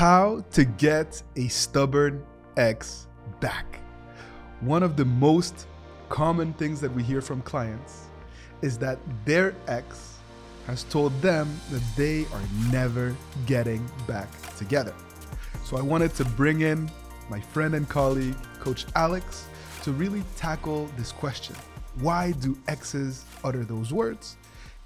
How to get a stubborn ex back. One of the most common things that we hear from clients is that their ex has told them that they are never getting back together. So I wanted to bring in my friend and colleague, Coach Alex, to really tackle this question. Why do exes utter those words?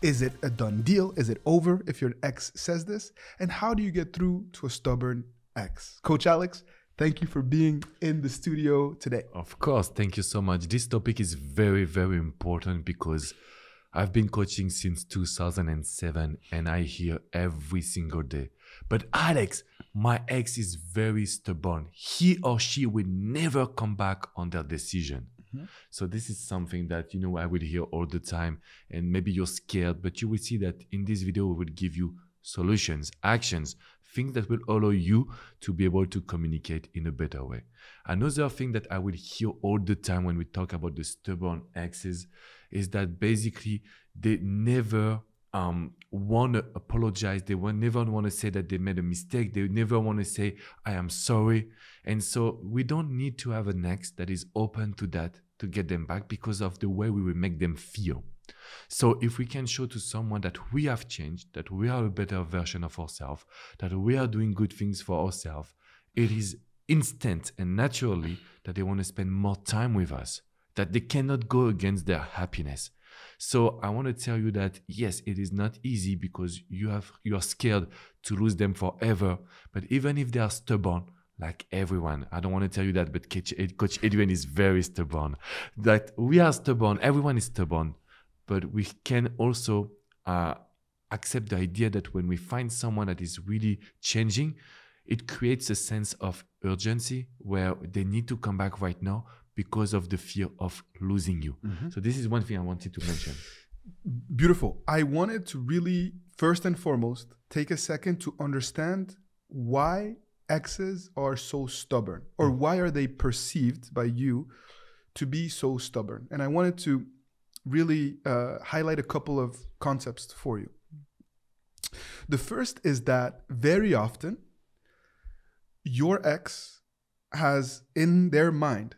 Is it a done deal? Is it over if your ex says this? And how do you get through to a stubborn ex? Coach Alex, thank you for being in the studio today. Of course, thank you so much. This topic is very, very important because I've been coaching since 2007 and I hear every single day, but Alex, my ex is very stubborn. He or she will never come back on their decision. So this is something that, you know, I will hear all the time, and maybe you're scared, but you will see that in this video, we will give you solutions, actions, things that will allow you to be able to communicate in a better way. Another thing that I will hear all the time when we talk about the stubborn exes is that basically they never want to apologize. They never want to say that they made a mistake. They never want to say, I am sorry. And so we don't need to have an ex that is open to that to get them back because of the way we will make them feel. So if we can show to someone that we have changed, that we are a better version of ourselves, that we are doing good things for ourselves, it is instant and naturally that they want to spend more time with us, that they cannot go against their happiness. So I want to tell you that, yes, it is not easy because you are scared to lose them forever. But even if they are stubborn, like everyone, I don't want to tell you that, but Coach Edwin is very stubborn. That we are stubborn, everyone is stubborn. But we can also accept the idea that when we find someone that is really changing, it creates a sense of urgency where they need to come back right now, because of the fear of losing you. Mm-hmm. So this is one thing I wanted to mention. Beautiful. I wanted to really, first and foremost, take a second to understand why exes are so stubborn, or why are they perceived by you to be so stubborn. And I wanted to really highlight a couple of concepts for you. The first is that very often, your ex has in their mind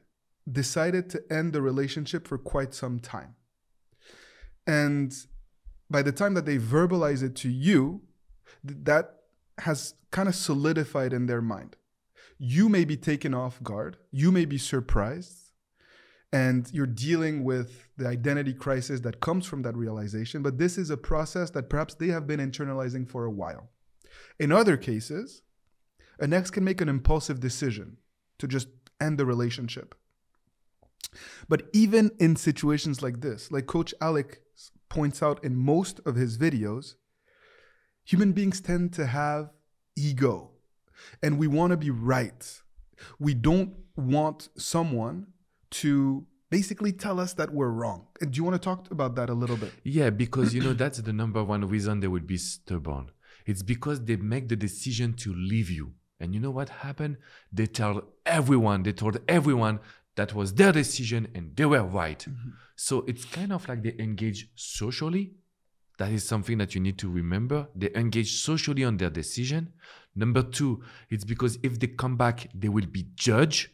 decided to end the relationship for quite some time. And by the time that they verbalize it to you, that has kind of solidified in their mind. You may be taken off guard. You may be surprised. And you're dealing with the identity crisis that comes from that realization. But this is a process that perhaps they have been internalizing for a while. In other cases, an ex can make an impulsive decision to just end the relationship. But even in situations like this, like Coach Alex points out in most of his videos, human beings tend to have ego and we want to be right. We don't want someone to basically tell us that we're wrong. And do you want to talk about that a little bit? Yeah, because you know, that's the number one reason they would be stubborn. It's because they make the decision to leave you. And you know what happened? They told everyone that was their decision and they were right. Mm-hmm. So it's kind of like they engage socially. That is something that you need to remember. They engage socially on their decision. Number two, it's because if they come back, they will be judged.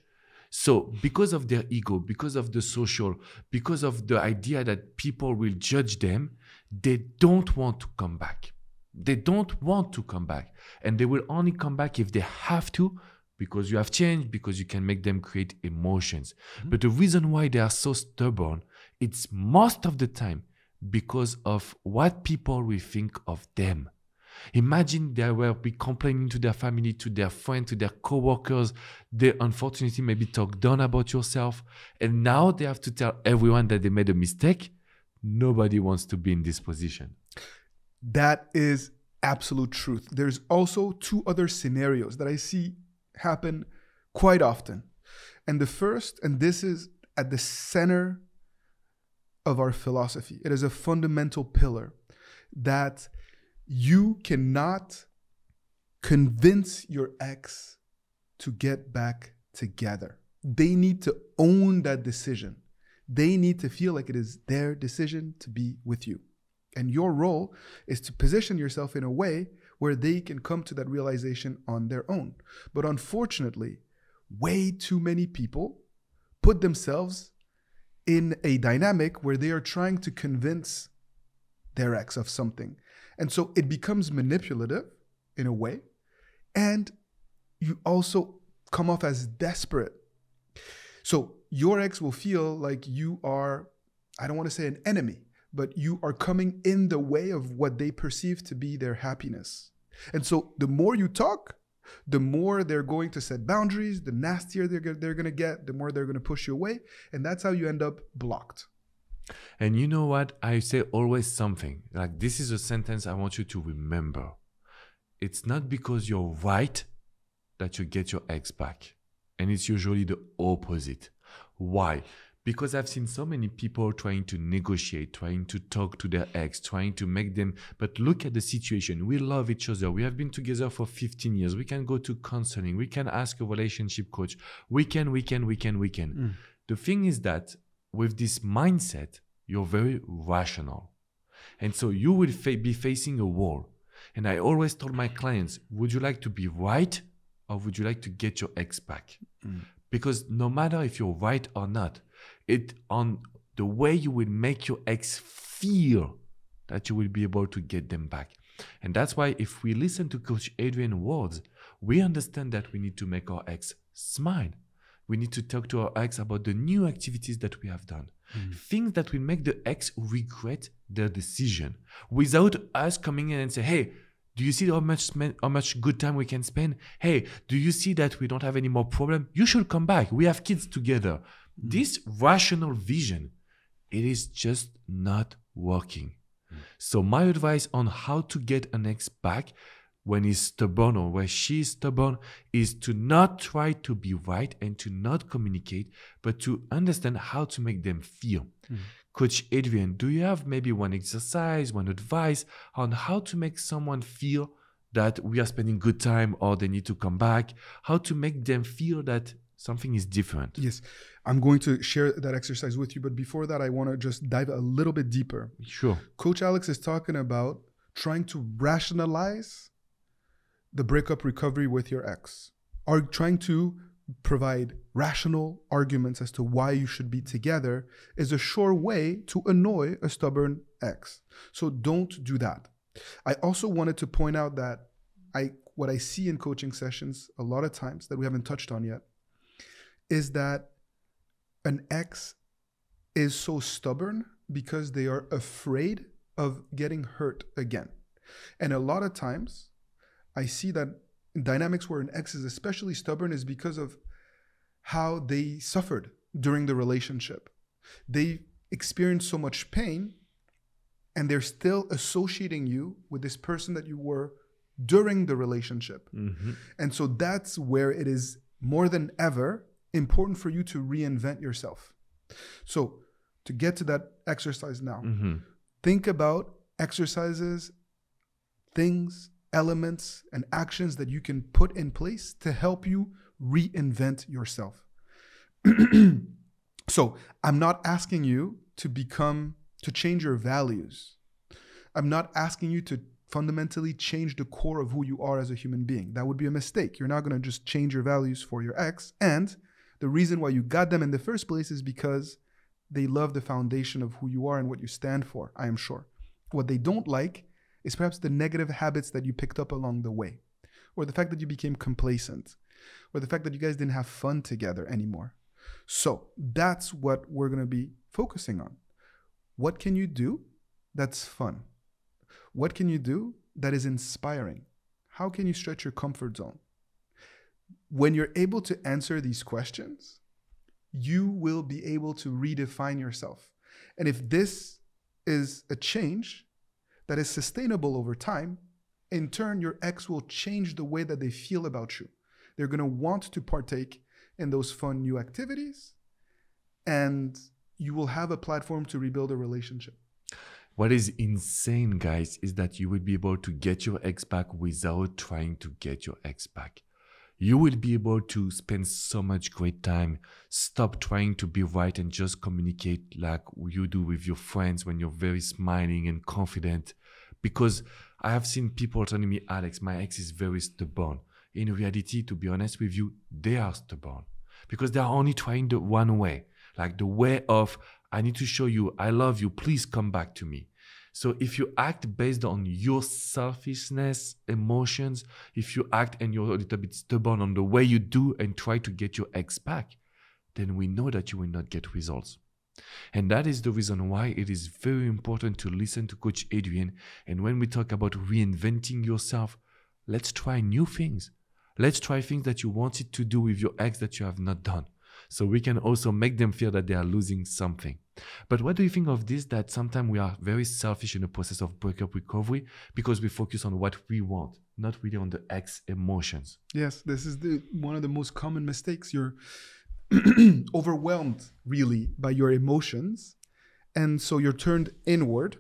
So because of their ego, because of the social, because of the idea that people will judge them, they don't want to come back. They don't want to come back. And they will only come back if they have to, because you have changed, because you can make them create emotions. Mm-hmm. But the reason why they are so stubborn, it's most of the time because of what people will think of them. Imagine they will be complaining to their family, to their friends, to their coworkers. They unfortunately maybe talk down about yourself. And now they have to tell everyone that they made a mistake. Nobody wants to be in this position. That is absolute truth. There's also two other scenarios that I see happen quite often. And the first, and this is at the center of our philosophy, it is a fundamental pillar that you cannot convince your ex to get back together. They need to own that decision. They need to feel like it is their decision to be with you. And your role is to position yourself in a way where they can come to that realization on their own. But unfortunately, way too many people put themselves in a dynamic where they are trying to convince their ex of something. And so it becomes manipulative in a way, and you also come off as desperate. So your ex will feel like you are, I don't want to say an enemy, but you are coming in the way of what they perceive to be their happiness. And so the more you talk, the more they're going to set boundaries, the nastier they're going to get, the more they're going to push you away. And that's how you end up blocked. And you know what? I say always something. Like, this is a sentence I want you to remember. It's not because you're right that you get your ex back. And it's usually the opposite. Why? Because I've seen so many people trying to negotiate, trying to talk to their ex, trying to make them, but look at the situation. We love each other. We have been together for 15 years. We can go to counseling. We can ask a relationship coach. We can. Mm. The thing is that with this mindset, you're very rational. And so you will be facing a wall. And I always told my clients, would you like to be right or would you like to get your ex back? Mm. Because no matter if you're right or not, it on the way you will make your ex feel that you will be able to get them back. And that's why if we listen to Coach Adrien Ward, we understand that we need to make our ex smile. We need to talk to our ex about the new activities that we have done. Mm-hmm. Things that will make the ex regret their decision without us coming in and say, hey, do you see how much good time we can spend? Hey, do you see that we don't have any more problem? You should come back. We have kids together. This rational vision, it is just not working. Mm. So my advice on how to get an ex back when he's stubborn or when she's stubborn is to not try to be right and to not communicate, but to understand how to make them feel. Mm. Coach Adrien, do you have maybe one exercise, one advice on how to make someone feel that we are spending good time or they need to come back? How to make them feel that something is different? Yes, I'm going to share that exercise with you, but before that, I want to just dive a little bit deeper. Sure. Coach Alex is talking about trying to rationalize the breakup recovery with your ex, or trying to provide rational arguments as to why you should be together is a sure way to annoy a stubborn ex. So don't do that. I also wanted to point out that what I see in coaching sessions a lot of times that we haven't touched on yet is that an ex is so stubborn because they are afraid of getting hurt again. And a lot of times I see that in dynamics where an ex is especially stubborn is because of how they suffered during the relationship. They experienced so much pain and they're still associating you with this person that you were during the relationship. Mm-hmm. And so that's where it is more than ever important for you to reinvent yourself. So to get to that exercise now, mm-hmm. Think about exercises, things, elements, and actions that you can put in place to help you reinvent yourself. So I'm not asking you to change your values. I'm not asking you to fundamentally change the core of who you are as a human being. That would be a mistake. You're not going to just change your values for your ex. And the reason why you got them in the first place is because they love the foundation of who you are and what you stand for, I am sure. What they don't like is perhaps the negative habits that you picked up along the way, or the fact that you became complacent, or the fact that you guys didn't have fun together anymore. So that's what we're going to be focusing on. What can you do that's fun? What can you do that is inspiring? How can you stretch your comfort zone? When you're able to answer these questions, you will be able to redefine yourself. And if this is a change that is sustainable over time, in turn, your ex will change the way that they feel about you. They're going to want to partake in those fun new activities, and you will have a platform to rebuild a relationship. What is insane, guys, is that you will be able to get your ex back without trying to get your ex back. You will be able to spend so much great time. Stop trying to be right and just communicate like you do with your friends when you're very smiling and confident. Because I have seen people telling me, Alex, my ex is very stubborn. In reality, to be honest with you, they are stubborn because they are only trying the one way, like the way of, I need to show you, I love you, please come back to me. So if you act based on your selfishness, emotions, if you act and you're a little bit stubborn on the way you do and try to get your ex back, then we know that you will not get results. And that is the reason why it is very important to listen to Coach Adrien. And when we talk about reinventing yourself, let's try new things. Let's try things that you wanted to do with your ex that you have not done. So we can also make them feel that they are losing something. But what do you think of this, that sometimes we are very selfish in the process of breakup recovery because we focus on what we want, not really on the ex emotions? Yes, this is one of the most common mistakes. You're overwhelmed really by your emotions, and so you're turned inward,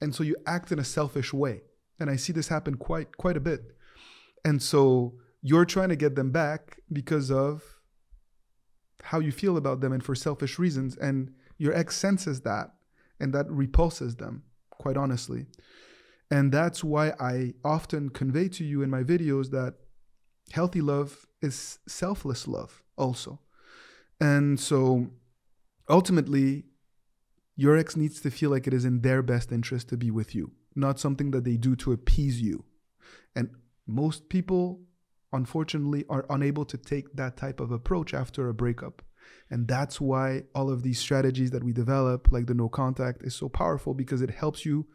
and so you act in a selfish way. And I see this happen quite a bit. And so you're trying to get them back because of how you feel about them and for selfish reasons, and your ex senses that, and that repulses them, quite honestly. And that's why I often convey to you in my videos that healthy love is selfless love also. And so ultimately, your ex needs to feel like it is in their best interest to be with you, not something that they do to appease you. And most people, unfortunately, are unable to take that type of approach after a breakup. And that's why all of these strategies that we develop, like the no contact, is so powerful, because it helps you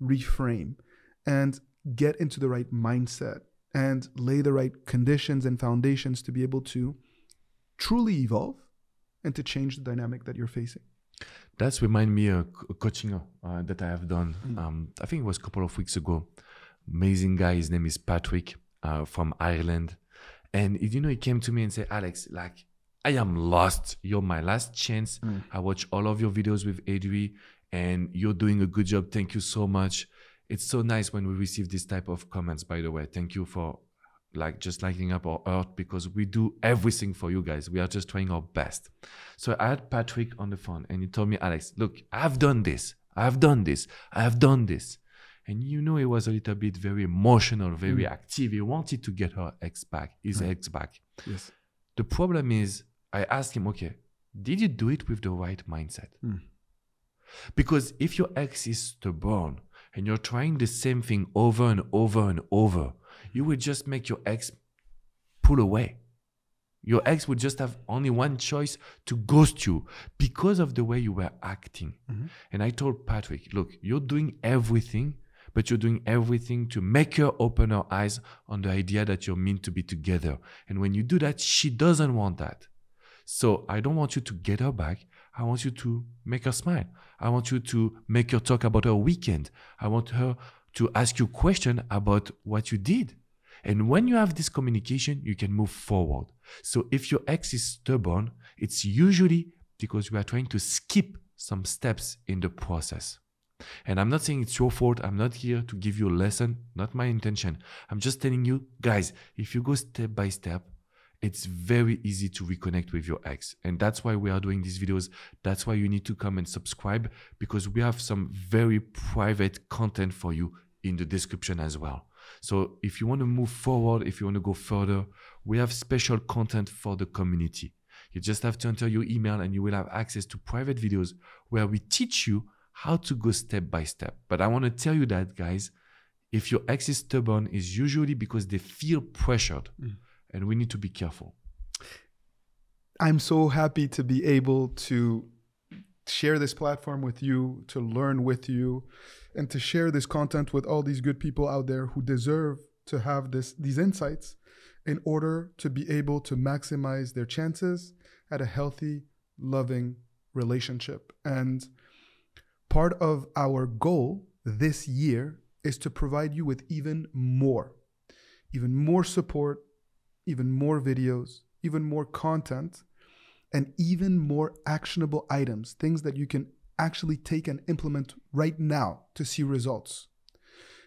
reframe and get into the right mindset and lay the right conditions and foundations to be able to truly evolve and to change the dynamic that you're facing. That's remind me of coaching that I have done. I think it was a couple of weeks ago. Amazing guy. His name is Patrick from Ireland. And, you know, he came to me and said, Alex, like, I am lost. You're my last chance. I watch all of your videos with Adri, and you're doing a good job. Thank you so much. It's so nice when we receive this type of comments, by the way. Thank you for like just lighting up our earth, because we do everything for you guys. We are just trying our best. So I had Patrick on the phone, and he told me, Alex, look, I've done this. I've done this. I've done this. And you know, he was a little bit very emotional, very active. He wanted to get her ex back, his ex back. Yes. The problem is, I asked him, okay, did you do it with the right mindset? Because if your ex is stubborn and you're trying the same thing over and over and over, you will just make your ex pull away. Your ex would just have only one choice, to ghost you, because of the way you were acting. And I told Patrick, look, you're doing everything, but you're doing everything to make her open her eyes on the idea that you're meant to be together. And when you do that, she doesn't want that. So I don't want you to get her back. I want you to make her smile. I want you to make her talk about her weekend. I want her to ask you questions about what you did. And when you have this communication, you can move forward. So if your ex is stubborn, it's usually because we are trying to skip some steps in the process. And I'm not saying it's your fault. I'm not here to give you a lesson. Not my intention. I'm just telling you, guys, if you go step by step, it's very easy to reconnect with your ex. And that's why we are doing these videos. That's why you need to come and subscribe, because we have some very private content for you in the description as well. So if you want to move forward, if you want to go further, we have special content for the community. You just have to enter your email and you will have access to private videos where we teach you how to go step by step. But I want to tell you that, guys, if your ex is stubborn, it's usually because they feel pressured. And we need to be careful. I'm so happy to be able to share this platform with you, to learn with you, and to share this content with all these good people out there who deserve to have these insights in order to be able to maximize their chances at a healthy, loving relationship. And part of our goal this year is to provide you with even more support, even more videos, even more content, and even more actionable items, things that you can actually take and implement right now to see results.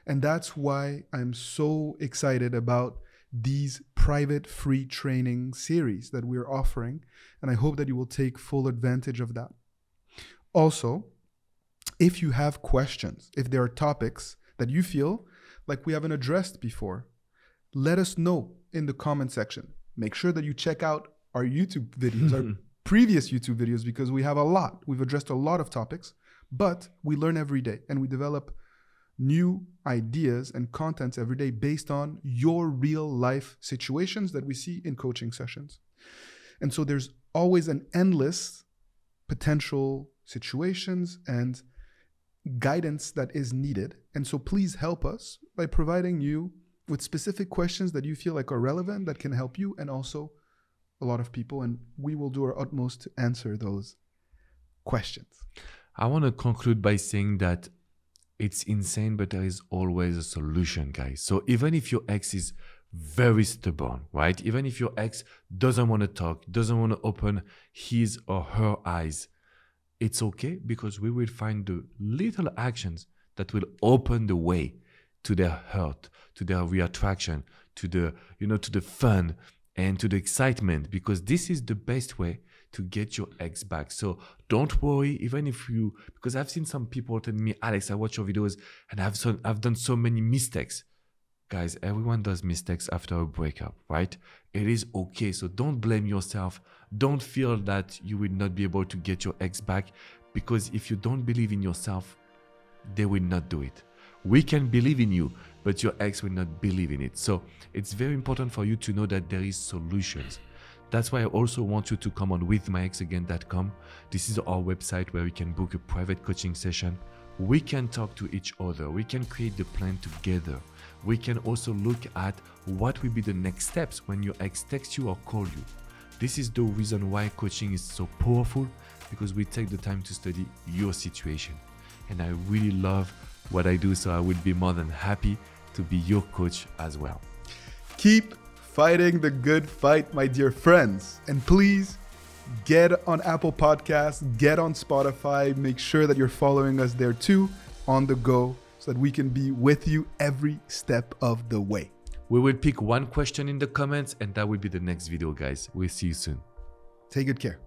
And that's why I'm so excited about these private free training series that we're offering. And I hope that you will take full advantage of that. Also, if you have questions, if there are topics that you feel like we haven't addressed before, let us know in the comment section. Make sure that you check out our YouTube videos, our previous YouTube videos, because we have a lot. We've addressed a lot of topics, but we learn every day and we develop new ideas and contents every day based on your real life situations that we see in coaching sessions. And so there's always an endless potential situations and guidance that is needed. And so please help us by providing you with specific questions that you feel like are relevant, that can help you and also a lot of people. And we will do our utmost to answer those questions. I want to conclude by saying that it's insane, but there is always a solution, guys. So even if your ex is very stubborn, right? Even if your ex doesn't want to talk, doesn't want to open his or her eyes, it's okay, because we will find the little actions that will open the way to their hurt, to their reattraction, to the, you know, to the fun and to the excitement, because this is the best way to get your ex back. So don't worry, even if you, because I've seen some people tell me, Alex, I watch your videos and I've done so many mistakes. Guys, everyone does mistakes after a breakup, right? It is okay. So don't blame yourself. Don't feel that you will not be able to get your ex back, because if you don't believe in yourself, they will not do it. We can believe in you, but your ex will not believe in it. So it's very important for you to know that there is solutions. That's why I also want you to come on withmyexagain.com. This is our website where we can book a private coaching session. We can talk to each other. We can create the plan together. We can also look at what will be the next steps when your ex texts you or calls you. This is the reason why coaching is so powerful, because we take the time to study your situation. And I really love what I do, so I would be more than happy to be your coach as well. Keep fighting the good fight, my dear friends. And please get on Apple Podcasts, get on Spotify. Make sure that you're following us there too, on the go, so that we can be with you every step of the way. We will pick one question in the comments, and that will be the next video, guys. We'll see you soon. Take good care.